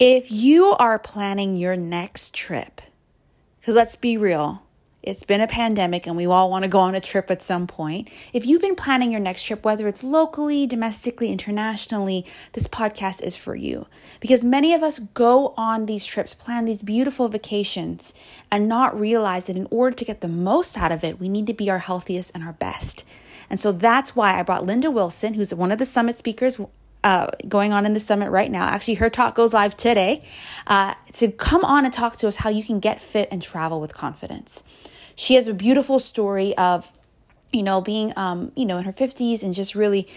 If you are planning your next trip, because let's be real, it's been a pandemic and we all want to go on a trip at some point. If you've been planning your next trip, whether it's locally, domestically, internationally, this podcast is for you. Because many of us go on these trips, plan these beautiful vacations, and not realize that in order to get the most out of it, we need to be our healthiest and our best. And so that's why I brought Linda Wilson, who's one of the summit speakers going on in the summit right now. Actually, her talk goes live today to come on and talk to us how you can get fit and travel with confidence. She has a beautiful story of, being, in her 50s and just really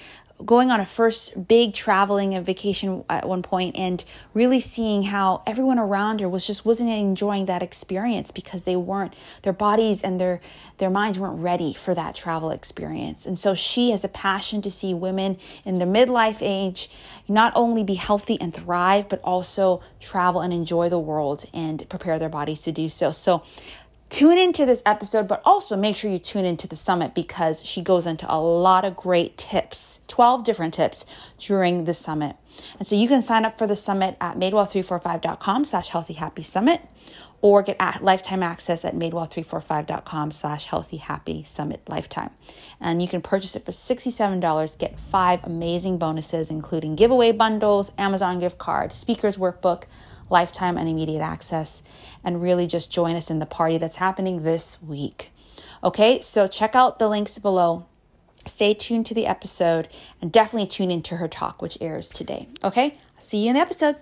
going on a first big traveling and vacation at one point and really seeing how everyone around her wasn't enjoying that experience because their bodies and their minds weren't ready for that travel experience. And so she has a passion to see women in their midlife age not only be healthy and thrive, but also travel and enjoy the world and prepare their bodies to do so. So tune into this episode, but also make sure you tune into the summit because she goes into a lot of great tips, 12 different tips during the summit. And so you can sign up for the summit at madewell345.com/Healthy Happy Summit or get lifetime access at madewell345.com/Healthy Happy Summit Lifetime. And you can purchase it for $67, get 5 amazing bonuses, including giveaway bundles, Amazon gift card, speaker's workbook, lifetime and immediate access, and really just join us in the party that's happening this week. Okay, so check out the links below. Stay tuned to the episode and definitely tune into her talk, which airs today. Okay, see you in the episode.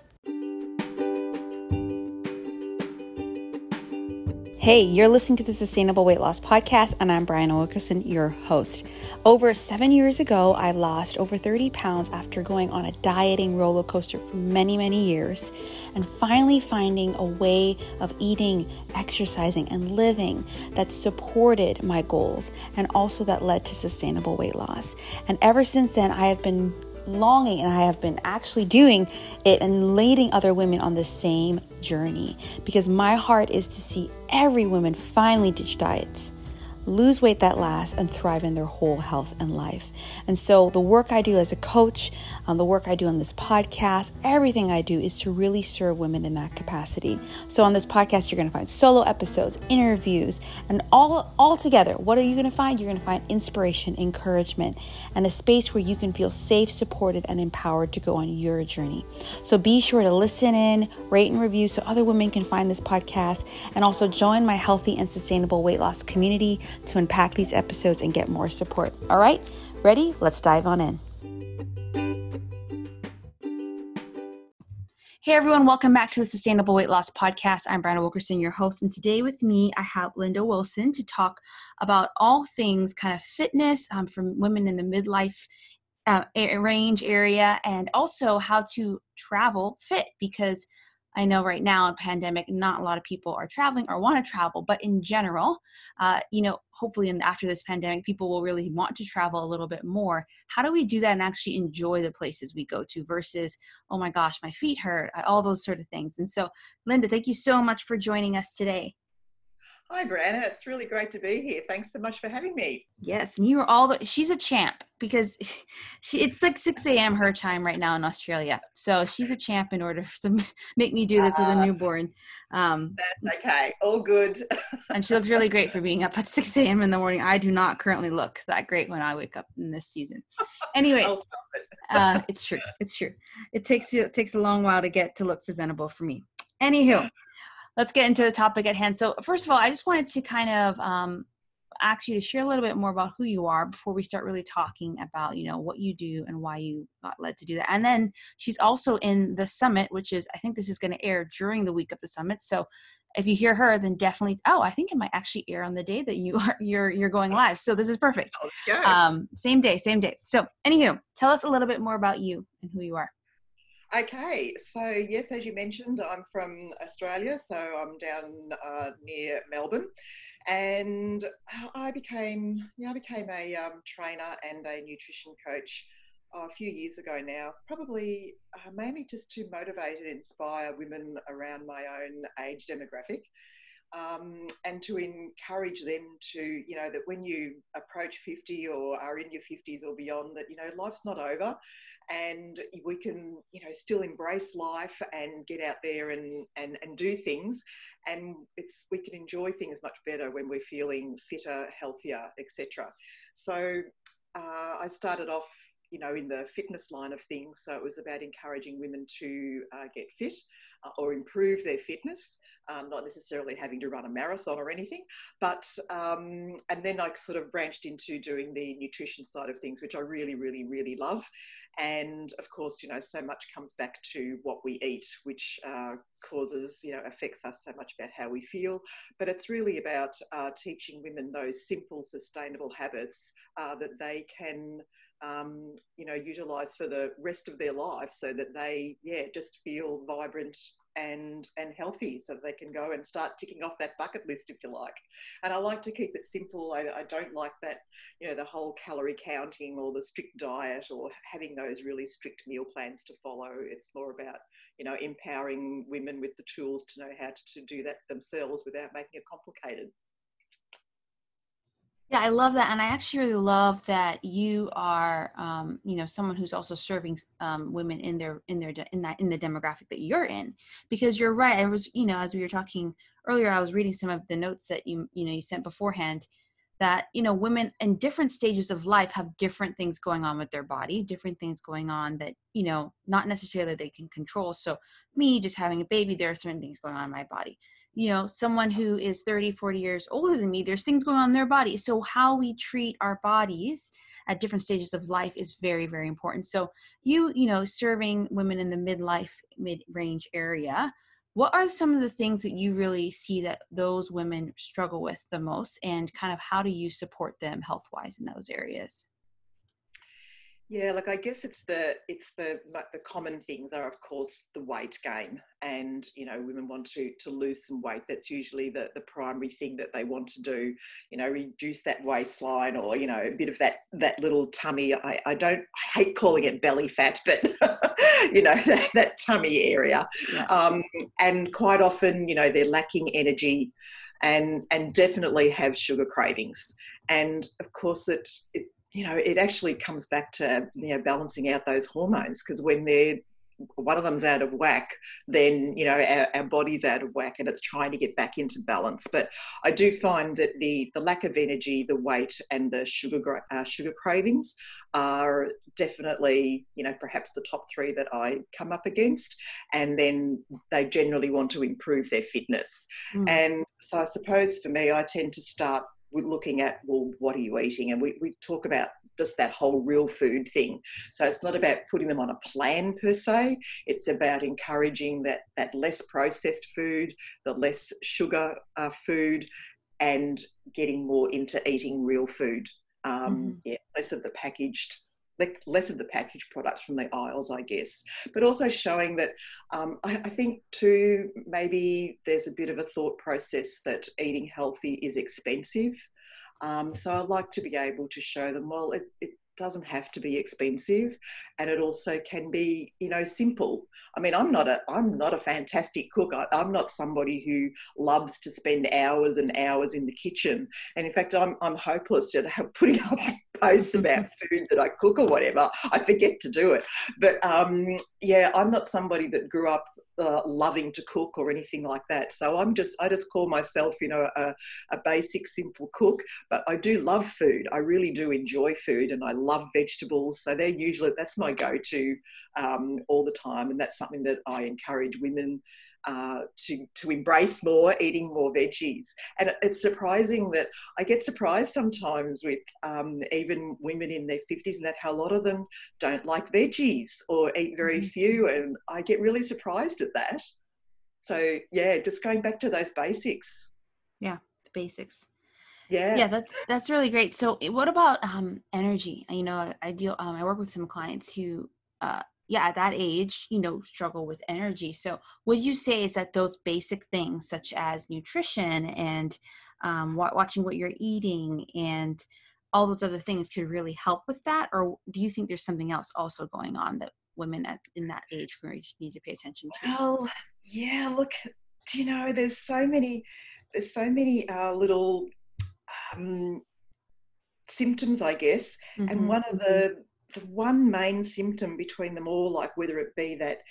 Hey, you're listening to the Sustainable Weight Loss Podcast, and I'm Brianna Wilkerson, your host. Over 7 years ago, I lost over 30 pounds after going on a dieting roller coaster for many, many years, and finally finding a way of eating, exercising, and living that supported my goals, and also that led to sustainable weight loss. And ever since then, I have been longing, and I have been actually doing it and leading other women on the same journey, because my heart is to see every woman finally ditch diets, lose weight that lasts, and thrive in their whole health and life. And so the work I do as a coach, the work I do on this podcast, everything I do is to really serve women in that capacity. So on this podcast, you're going to find solo episodes, interviews, and all together, what are you going to find? You're going to find inspiration, encouragement, and a space where you can feel safe, supported, and empowered to go on your journey. So be sure to listen in, rate and review so other women can find this podcast, and also join my healthy and sustainable weight loss community to unpack these episodes and get more support. All right, ready? Let's dive on in. Hey everyone, welcome back to the Sustainable Weight Loss Podcast. I'm Brianna Wilkerson, your host, and today with me I have Linda Wilson to talk about all things kind of fitness from women in the midlife range area, and also how to travel fit, because I know right now in pandemic, not a lot of people are traveling or want to travel, but in general, hopefully after this pandemic, people will really want to travel a little bit more. How do we do that and actually enjoy the places we go to versus, oh my gosh, my feet hurt, all those sort of things. And so, Linda, thank you so much for joining us today. Hi, Brianna. It's really great to be here. Thanks so much for having me. Yes, and she's a champ because it's like 6 a.m. her time right now in Australia. So she's a champ in order to make me do this with a newborn. That's okay. All good. And she looks really great for being up at 6 a.m. in the morning. I do not currently look that great when I wake up in this season. Anyways, it's true. It's true. It takes a long while to get to look presentable for me. Anywho. Let's get into the topic at hand. So first of all, I just wanted to kind of ask you to share a little bit more about who you are before we start really talking about, what you do and why you got led to do that. And then she's also in the summit, which is, I think this is going to air during the week of the summit. So if you hear her, then definitely, I think it might actually air on the day that you're going live. So this is perfect. Okay. Same day. So anywho, tell us a little bit more about you and who you are. Okay, so yes, as you mentioned, I'm from Australia, so I'm down near Melbourne, and I became a trainer and a nutrition coach a few years ago now, probably mainly just to motivate and inspire women around my own age demographic. and to encourage them to, you know, that when you approach 50 or are in your 50s or beyond, that, you know, life's not over and we can, you know, still embrace life and get out there and do things. And it's, we can enjoy things much better when we're feeling fitter, healthier, etc. So I started off, you know, in the fitness line of things. So it was about encouraging women to get fit or improve their fitness, not necessarily having to run a marathon or anything. But, and then I sort of branched into doing the nutrition side of things, which I really, really, really love. And of course, you know, so much comes back to what we eat, which causes, you know, affects us so much about how we feel. But it's really about teaching women those simple, sustainable habits that they can, you know, utilize for the rest of their life, so that they, yeah, just feel vibrant and healthy, so that they can go and start ticking off that bucket list, if you like. And I like to keep it simple. I don't like that, you know, the whole calorie counting or the strict diet or having those really strict meal plans to follow. It's more about, you know, empowering women with the tools to know how to do that themselves without making it complicated. Yeah, I love that. And I actually love that you are, you know, someone who's also serving women in the demographic that you're in, because you're right. I was, you know, as we were talking earlier, I was reading some of the notes that you sent beforehand, that, you know, women in different stages of life have different things going on with their body, different things going on that, you know, not necessarily they can control. So me just having a baby, there are certain things going on in my body. You know, someone who is 30, 40 years older than me, there's things going on in their body. So how we treat our bodies at different stages of life is very, very important. So you know, serving women in the midlife, mid-range area, what are some of the things that you really see that those women struggle with the most, and kind of how do you support them health-wise in those areas? Yeah, look, I guess it's the common things are, of course, the weight gain, and, you know, women want to lose some weight. That's usually the primary thing that they want to do, you know, reduce that waistline, or, you know, a bit of that little tummy. I hate calling it belly fat, but you know, that tummy area. Yeah. And quite often, you know, they're lacking energy, and definitely have sugar cravings, and of course it you know, it actually comes back to, you know, balancing out those hormones, because when one of them's out of whack, then, you know, our body's out of whack, and it's trying to get back into balance. But I do find that the lack of energy, the weight, and the sugar cravings are definitely, you know, perhaps the top three that I come up against. And then they generally want to improve their fitness. Mm. And so I suppose for me, I tend to start looking at, well, what are you eating? And we talk about just that whole real food thing. So it's not about putting them on a plan per se. It's about encouraging that less processed food, the less sugar food, and getting more into eating real food. Yeah, less of the packaged products from the aisles, I guess, but also showing that I think too, maybe there's a bit of a thought process that eating healthy is expensive. So I like to be able to show them, well, it doesn't have to be expensive, and it also can be, you know, simple. I mean, I'm not a fantastic cook. I'm not somebody who loves to spend hours and hours in the kitchen. And in fact, I'm hopeless at putting up posts about food that I cook or whatever. I forget to do it. But yeah, I'm not somebody that grew up loving to cook or anything like that. So I just call myself, you know, a basic, simple cook. But I do love food. I really do enjoy food, and I love vegetables. So they're usually, that's my go-to all the time. And that's something that I encourage women to embrace more, eating more veggies. And it's surprising that I get surprised sometimes with even women in their 50s, and that how a lot of them don't like veggies or eat very few. And I get really surprised at that. So yeah, just going back to those basics. Yeah, the basics. Yeah, that's really great. So what about energy? You know, I work with some clients who, yeah, at that age, you know, struggle with energy. So would you say is that those basic things such as nutrition and watching what you're eating and all those other things could really help with that? Or do you think there's something else also going on that women in that age group need to pay attention to? Well, yeah, look, do you know, there's so many there's so many little symptoms, I guess. Mm-hmm. And one of the one main symptom between them all, like whether it be that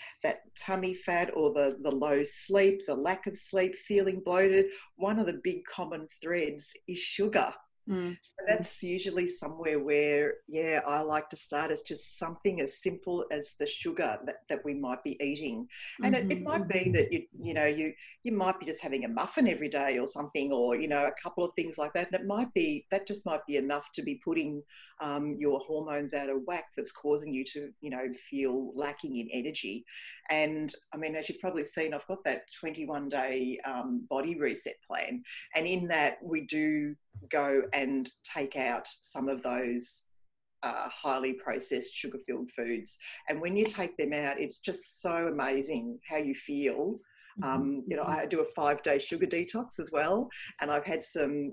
tummy fat or the low sleep, the lack of sleep, feeling bloated, one of the big common threads is sugar. Mm. So that's usually somewhere where, yeah, I like to start as just something as simple as the sugar that we might be eating. And mm-hmm. it might be that, you might be just having a muffin every day or something, or, a couple of things like that. And it might be, that just might be enough to be putting your hormones out of whack that's causing you to, feel lacking in energy. And I mean, as you've probably seen, I've got that 21-day body reset plan. And in that we do go and take out some of those highly processed sugar-filled foods. And when you take them out, it's just so amazing how you feel. I do a 5-day sugar detox as well. And I've had some,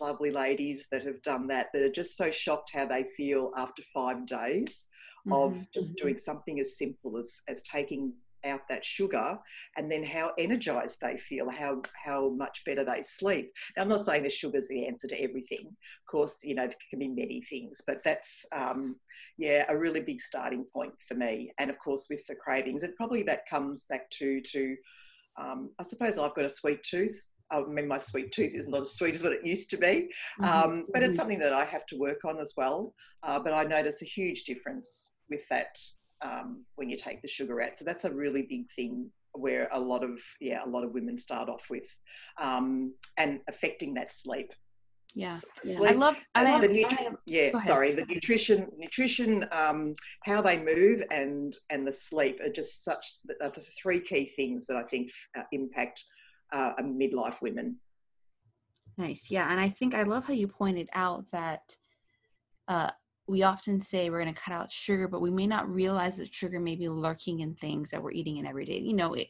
lovely ladies that have done that are just so shocked how they feel after 5 days mm-hmm. of just doing something as simple as taking out that sugar, and then how energized they feel, how much better they sleep. Now, I'm not saying that sugar's the answer to everything. Of course, there can be many things, but that's, a really big starting point for me. And of course, with the cravings, and probably that comes back to I suppose I've got a sweet tooth. I mean, my sweet tooth is not as sweet as what it used to be, but it's something that I have to work on as well. But I notice a huge difference with that when you take the sugar out. So that's a really big thing where a lot of women start off with, and affecting that sleep. Yeah. Sleep. The nutrition, how they move and the sleep are just such the three key things that I think impact midlife women. Nice. Yeah. And I think I love how you pointed out that, we often say we're going to cut out sugar, but we may not realize that sugar may be lurking in things that we're eating in every day,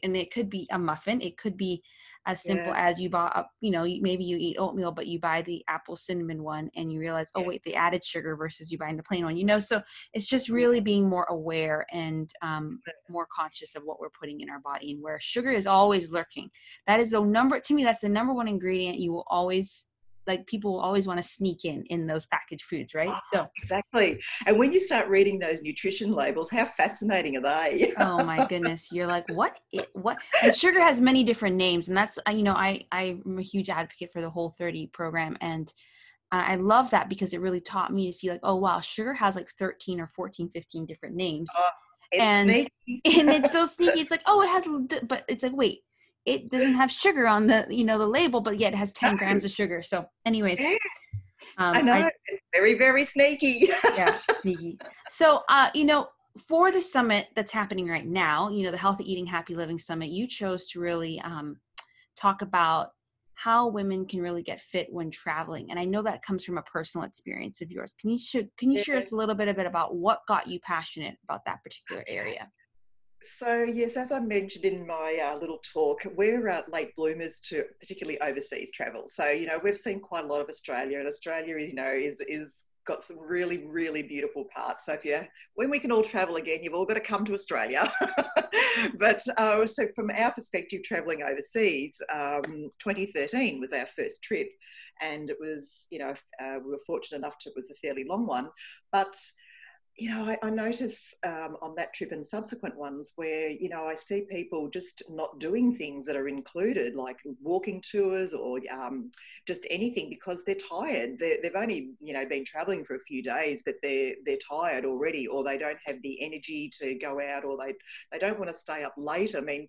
and it could be a muffin. It could be as simple as you bought, maybe you eat oatmeal, but you buy the apple cinnamon one and you realize, oh wait, they added sugar versus you buying the plain one, so it's just really being more aware and more conscious of what we're putting in our body and where sugar is always lurking. That is that's the number one ingredient you will always people always want to sneak in those packaged foods, right? So exactly. And when you start reading those nutrition labels, how fascinating are they? Oh my goodness. You're like, what? And sugar has many different names. And that's, I'm a huge advocate for the Whole 30 program. And I love that because it really taught me to see oh, wow, sugar has 13 or 14, 15 different names. And it's so sneaky. It's it has, but it's wait, it doesn't have sugar on the label, but yet it has 10 grams of sugar. So anyways, I know it's very, very sneaky. Yeah, sneaky. So, for the summit that's happening right now, the Healthy Eating, Happy Living Summit, you chose to really talk about how women can really get fit when traveling. And I know that comes from a personal experience of yours. Can you share us a little bit about what got you passionate about that particular area? So yes, as I mentioned in my little talk, we're late bloomers to particularly overseas travel. So we've seen quite a lot of Australia, and Australia is got some really, really beautiful parts. So when we can all travel again, you've all got to come to Australia. But so from our perspective, traveling overseas, 2013 was our first trip, and it was we were fortunate enough to it was a fairly long one, but. I notice on that trip and subsequent ones where, I see people just not doing things that are included, like walking tours or just anything, because they're tired. They've only, been travelling for a few days, but they're tired already, or they don't have the energy to go out, or they don't want to stay up late. I mean,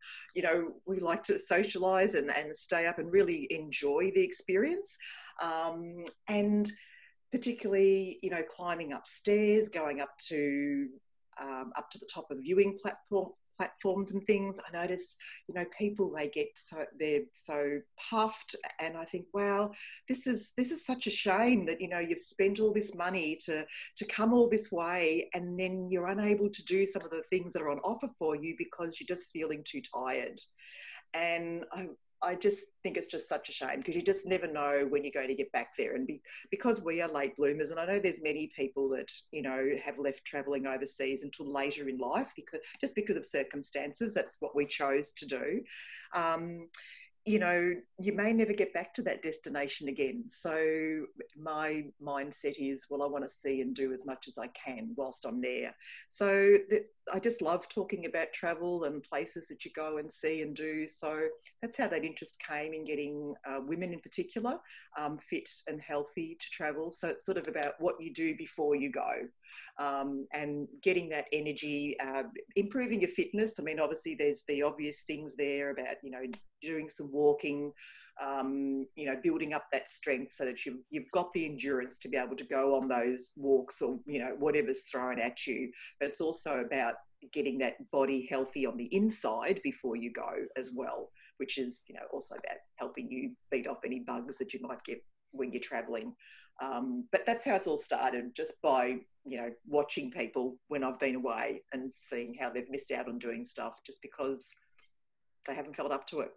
we like to socialise and stay up and really enjoy the experience. And particularly, climbing upstairs, going up to the top of viewing platforms and things. I notice, people, they're so puffed, and I think, wow, this is such a shame that, you've spent all this money to come all this way, and then you're unable to do some of the things that are on offer for you because you're just feeling too tired. And I just think it's just such a shame, because you just never know when you're going to get back there. And because we are late bloomers, and I know there's many people that, have left travelling overseas until later in life because of circumstances. That's what we chose to do. you know, you may never get back to that destination again. So my mindset is, well, I want to see and do as much as I can whilst I'm there. So I just love talking about travel and places that you go and see and do. So that's how that interest came in getting women in particular fit and healthy to travel. So it's sort of about what you do before you go. And getting that energy, improving your fitness. I mean, obviously there's the obvious things there about, you know, doing some walking, you know, building up that strength so that you've got the endurance to be able to go on those walks or, you know, whatever's thrown at you. But it's also about getting that body healthy on the inside before you go as well, which is, you know, also about helping you beat off any bugs that you might get when you're traveling. But that's how it's all started, just by, you know, watching people when I've been away and seeing how they've missed out on doing stuff just because they haven't felt up to it.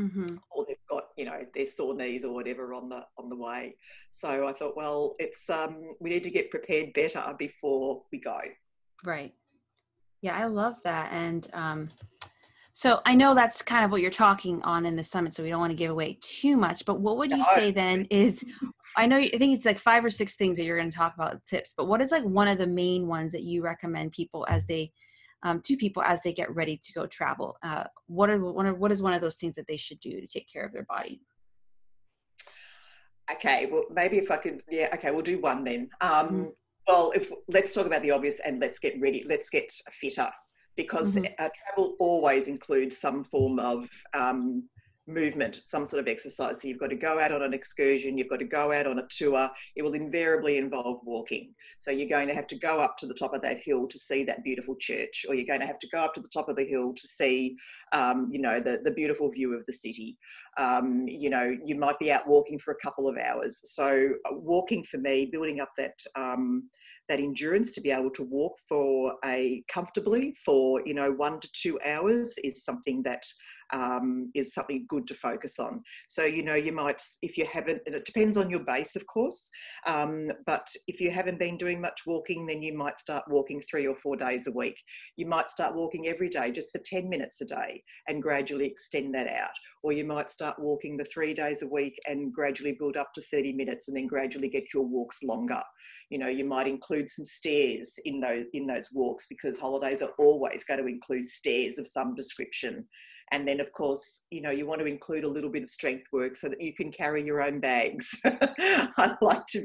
Mm-hmm. Or they've got, you know, their sore knees or whatever on the way. So I thought, well, it's we need to get prepared better before we go. Right. Yeah, I love that. And so I know that's kind of what you're talking on in the summit, so we don't want to give away too much, but what would you say then is, I know, I think it's like 5 or 6 things that you're going to talk about, tips, but what is like one of the main ones that you recommend people as they, to people as they get ready to go travel? What is one of those things that they should do to take care of their body? Okay. Well, maybe if I could, yeah. Okay. We'll do one then. Mm-hmm. Well, let's talk about the obvious and let's get ready. Let's get fitter. Because mm-hmm. travel always includes some form of movement, some sort of exercise. So you've got to go out on an excursion, you've got to go out on a tour. It will invariably involve walking. So you're going to have to go up to the top of that hill to see that beautiful church, or you're going to have to go up to the top of the hill to see, you know, the beautiful view of the city. You know, you might be out walking for a couple of hours. So walking for me, building up that that endurance to be able to walk comfortably for, you know, 1 to 2 hours is something that is something good to focus on. So, you know, you might, if you haven't, and it depends on your base, of course, but if you haven't been doing much walking, then you might start walking 3 or 4 days a week. You might start walking every day just for 10 minutes a day and gradually extend that out. Or you might start walking the 3 days a week and gradually build up to 30 minutes and then gradually get your walks longer. You know, you might include some stairs in those walks, because holidays are always going to include stairs of some description. And then, of course, you know, you want to include a little bit of strength work so that you can carry your own bags. I like to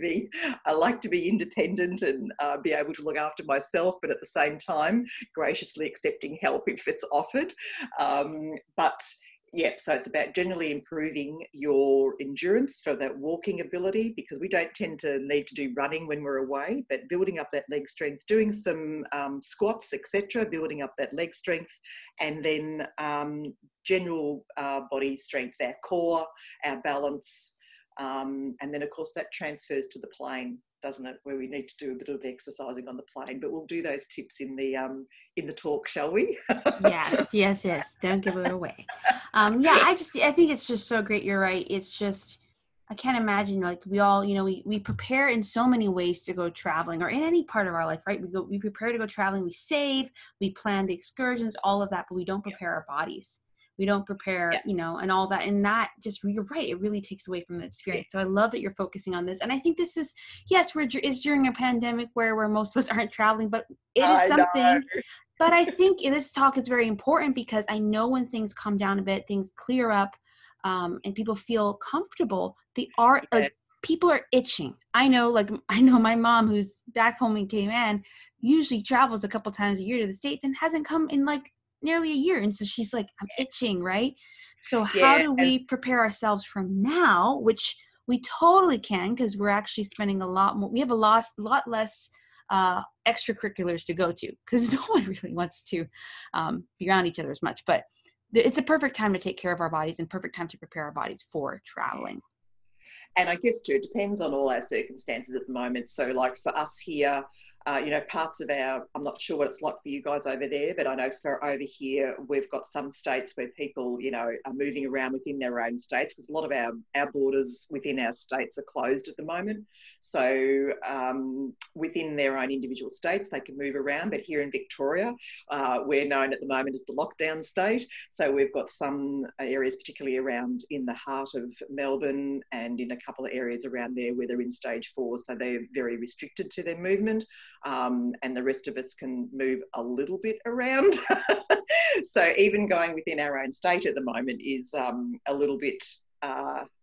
be independent and be able to look after myself, but at the same time, graciously accepting help if it's offered. Yep, so it's about generally improving your endurance for that walking ability, because we don't tend to need to do running when we're away, but building up that leg strength, doing some squats, etc., building up that leg strength, and then general body strength, our core, our balance, and then, of course, that transfers to the plane, doesn't it, where we need to do a bit of exercising on the plane. But we'll do those tips in the talk, shall we? yes, don't give it away. I think it's just so great. You're right. It's just, I can't imagine, like, we all, you know, we prepare in so many ways to go traveling, or in any part of our life, right? We prepare to go traveling, we save, we plan the excursions, all of that, but we don't prepare our bodies. We don't prepare, you know, and all that. And that just, you're right, it really takes away from the experience. So I love that you're focusing on this. And I think this is, yes, it's during a pandemic where most of us aren't traveling, but it is something. But I think this talk is very important, because I know when things calm down a bit, things clear up, and people feel comfortable, they are, people are itching. I know my mom, who's back home in Cayman, usually travels a couple times a year to the States and hasn't come in like nearly a year, and so she's like, I'm itching, right? So how do we prepare ourselves from now, which we totally can, because we're actually spending a lot more, we have a lot less extracurriculars to go to, because no one really wants to be around each other as much, but it's a perfect time to take care of our bodies and perfect time to prepare our bodies for traveling. And I guess too, it depends on all our circumstances at the moment. So like for us here, parts of our, I'm not sure what it's like for you guys over there, but I know for over here, we've got some states where people, are moving around within their own states, because a lot of our borders within our states are closed at the moment. So within their own individual states, they can move around. But here in Victoria, we're known at the moment as the lockdown state. So we've got some areas, particularly around in the heart of Melbourne and in a couple of areas around there where they're in stage 4. So they're very restricted to their movement. And the rest of us can move a little bit around. So even going within our own state at the moment is a little bit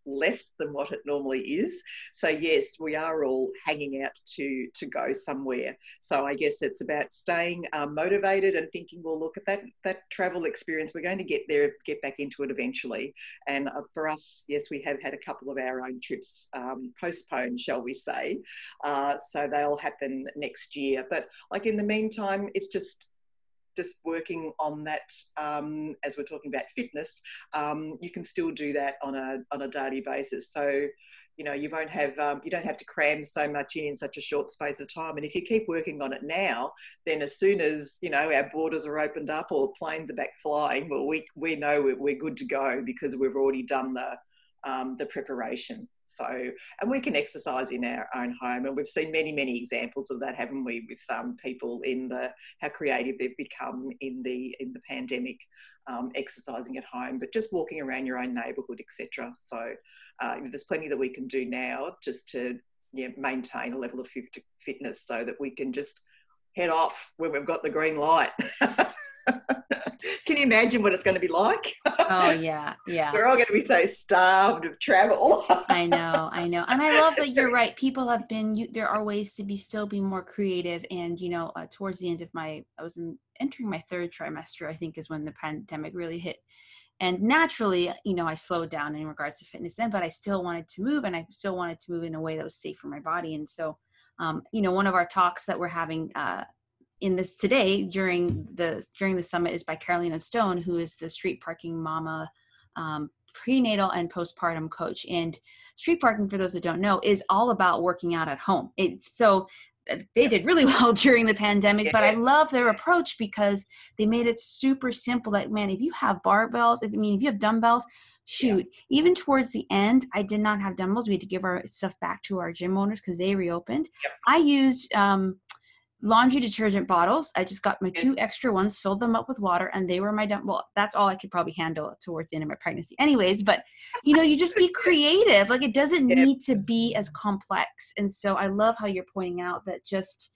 less than what it normally is. So yes, we are all hanging out to go somewhere. So I guess it's about staying motivated and thinking, well, look at that travel experience. We're going to get there, get back into it eventually. And for us, yes, we have had a couple of our own trips postponed, shall we say. So they'll happen next year. But like in the meantime, it's just working on that, as we're talking about fitness, you can still do that on a daily basis. So, you won't have, you don't have to cram so much in such a short space of time. And if you keep working on it now, then as soon as, our borders are opened up or planes are back flying, well, we know we're good to go, because we've already done the preparation. So, and we can exercise in our own home, and we've seen many, many examples of that, haven't we, with people in how creative they've become in the pandemic, exercising at home, but just walking around your own neighbourhood, etc. So there's plenty that we can do now just to maintain a level of fitness, so that we can just head off when we've got the green light. Can you imagine what it's going to be like? Oh, yeah, yeah. We're all going to be so starved of travel. I know. And I love that you're right. People have been, there are ways to be more creative. And, towards the end of I was entering my 3rd trimester, I think, is when the pandemic really hit. And naturally, I slowed down in regards to fitness then, but I still wanted to move, and I still wanted to move in a way that was safe for my body. And so, one of our talks that we're having, today during the summit, is by Carolina Stone, who is the Street Parking mama, prenatal and postpartum coach. And Street Parking, for those that don't know, is all about working out at home. So they did really well during the pandemic, but I love their approach, because they made it super simple. That, man, if you have barbells, if you have dumbbells, shoot. Yeah. Even towards the end, I did not have dumbbells. We had to give our stuff back to our gym owners because they reopened. Yep. I used, laundry detergent bottles. I just got my 2 extra ones, filled them up with water, and they were my dump. Well, that's all I could probably handle towards the end of my pregnancy anyways, but you just be creative. Like, it doesn't need to be as complex. And so I love how you're pointing out that just,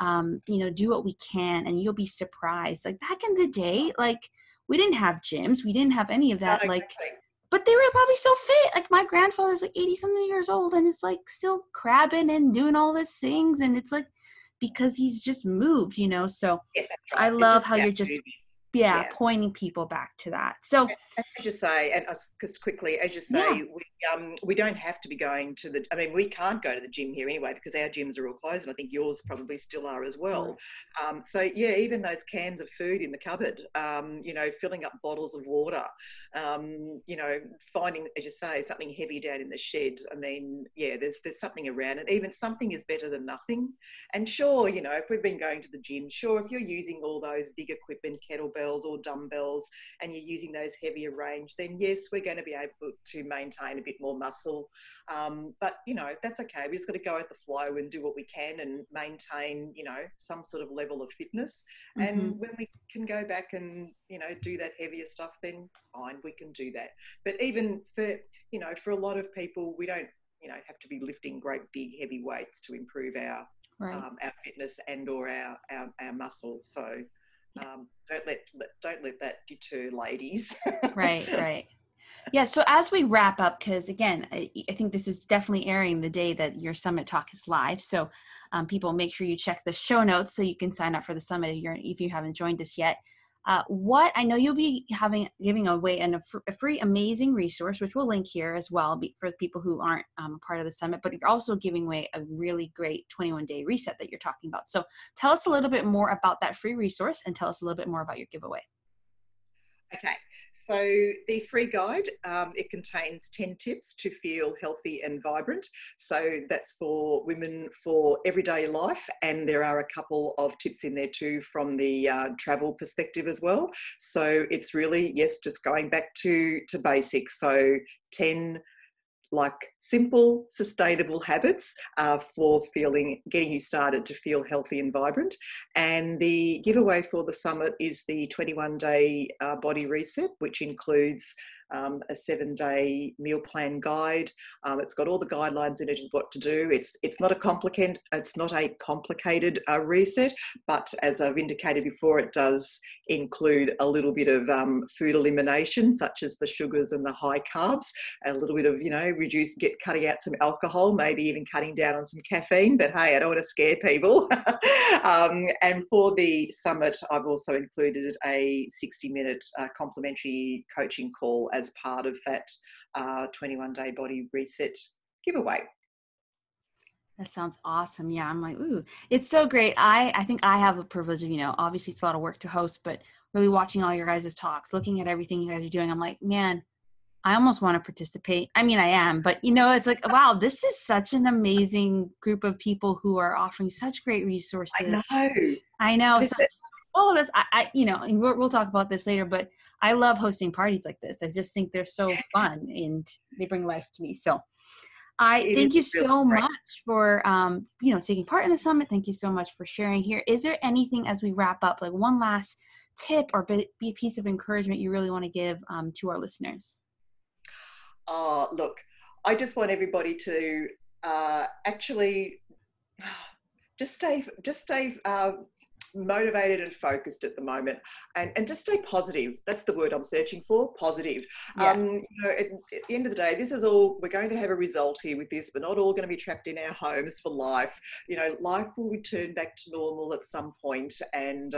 do what we can, and you'll be surprised. Like, back in the day, like, we didn't have gyms. We didn't have any of that. Like, but they were probably so fit. Like, my grandfather's like 80 something years old, and it's like still crabbing and doing all these things. And it's like, because he's just moved, so yeah, right. I love how you're just pointing people back to that. So as you say, and just quickly, as you say, we don't have to be going to the, we can't go to the gym here anyway, because our gyms are all closed, and I think yours probably still are as well. So even those cans of food in the cupboard, filling up bottles of water, finding, as you say, something heavy down in the shed. There's something around it. Even something is better than nothing. And sure, if we've been going to the gym, if you're using all those big equipment, kettlebells or dumbbells, and you're using those heavier range, then yes, we're going to be able to maintain a bit more muscle, but that's okay. We just got to go with the flow and do what we can, and maintain some sort of level of fitness. Mm-hmm. And when we can go back and do that heavier stuff, then fine, we can do that. But even for for a lot of people, we don't have to be lifting great big heavy weights to improve our fitness and or our muscles. So don't let that deter, ladies. right. Yeah. So as we wrap up, because again, I think this is definitely airing the day that your summit talk is live. So people, make sure you check the show notes so you can sign up for the summit if you haven't joined us yet. What I know you'll be giving away a free amazing resource, which we'll link here as well for people who aren't part of the summit, but you're also giving away a really great 21-day reset that you're talking about. So tell us a little bit more about that free resource, and tell us a little bit more about your giveaway. Okay. So the free guide, it contains 10 tips to feel healthy and vibrant. So that's for women for everyday life. And there are a couple of tips in there too from the travel perspective as well. So it's really, yes, just going back to basics. So 10 like simple, sustainable habits for feeling, getting you started to feel healthy and vibrant. And the giveaway for the summit is the 21-day body reset, which includes a 7-day meal plan guide. It's got all the guidelines in it of what to do. It's not a complicated reset, but as I've indicated before, it does include a little bit of food elimination, such as the sugars and the high carbs, a little bit of, you know, cutting out some alcohol, maybe even cutting down on some caffeine, but hey, I don't want to scare people. And for the summit, I've also included a 60-minute complimentary coaching call as part of that 21-day body reset giveaway. That sounds awesome. Yeah, I'm like, ooh, it's so great. I think I have a privilege of, you know, obviously it's a lot of work to host, but really watching all your guys' talks, looking at everything you guys are doing, I'm like, man, I almost want to participate. I mean, I am, but you know, it's like, wow, this is such an amazing group of people who are offering such great resources. I know. So it's all of this, you know, and we'll talk about this later, but I love hosting parties like this. I just think they're so fun and they bring life to me. So thank you so much for, you know, taking part in the summit. Thank you so much for sharing here. Is there anything as we wrap up, like one last tip or piece of encouragement you really want to give to our listeners? Look, I just want everybody to actually just stay motivated and focused at the moment, and just stay positive. That's the word I'm searching for, positive. Yeah. You know, at the end of the day, this is all, we're going to have a result here with this. We're not all going to be trapped in our homes for life. You know, life will return back to normal at some point, and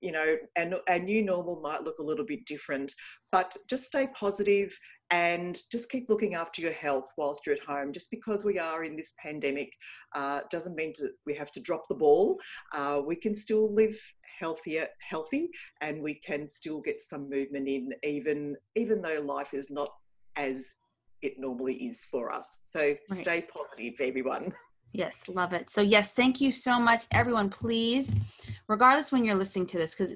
you know, and our new normal might look a little bit different, but just stay positive and just keep looking after your health whilst you're at home. Just because we are in this pandemic doesn't mean we have to drop the ball. We can still live healthy, and we can still get some movement in, even though life is not as it normally is for us. So stay positive, everyone. Yes, love it. So yes, thank you so much, everyone. Please, regardless when you're listening to this, because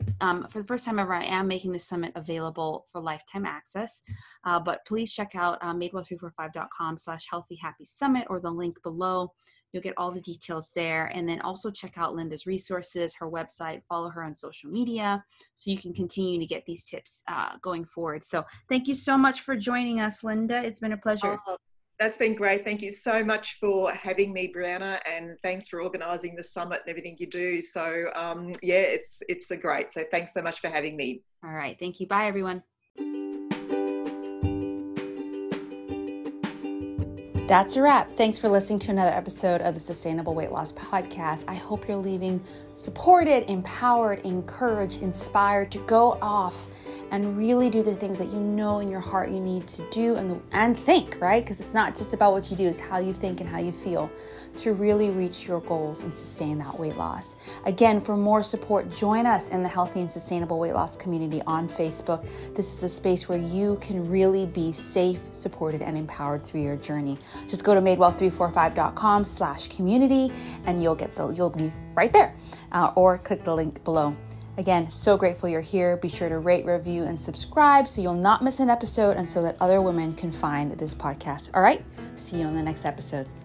for the first time ever, I am making this summit available for lifetime access. But please check out madewell345.com/healthyhappysummit or the link below. You'll get all the details there. And then also check out Linda's resources, her website, follow her on social media, so you can continue to get these tips going forward. So thank you so much for joining us, Linda. It's been a pleasure. That's been great. Thank you so much for having me, Brianna, and thanks for organising the summit and everything you do. So yeah, it's great. So thanks so much for having me. All right. Thank you. Bye, everyone. That's a wrap. Thanks for listening to another episode of the Sustainable Weight Loss Podcast. I hope you're leaving supported, empowered, encouraged, inspired to go off and really do the things that you know in your heart you need to do and think, right? Because it's not just about what you do, it's how you think and how you feel to really reach your goals and sustain that weight loss. Again, for more support, join us in the Healthy and Sustainable Weight Loss community on Facebook. This is a space where you can really be safe, supported, and empowered through your journey. Just go to madewell345.com/community and you'll be right there, or click the link below. Again, so grateful you're here. Be sure to rate, review, and subscribe so you'll not miss an episode and so that other women can find this podcast. All right, see you on the next episode.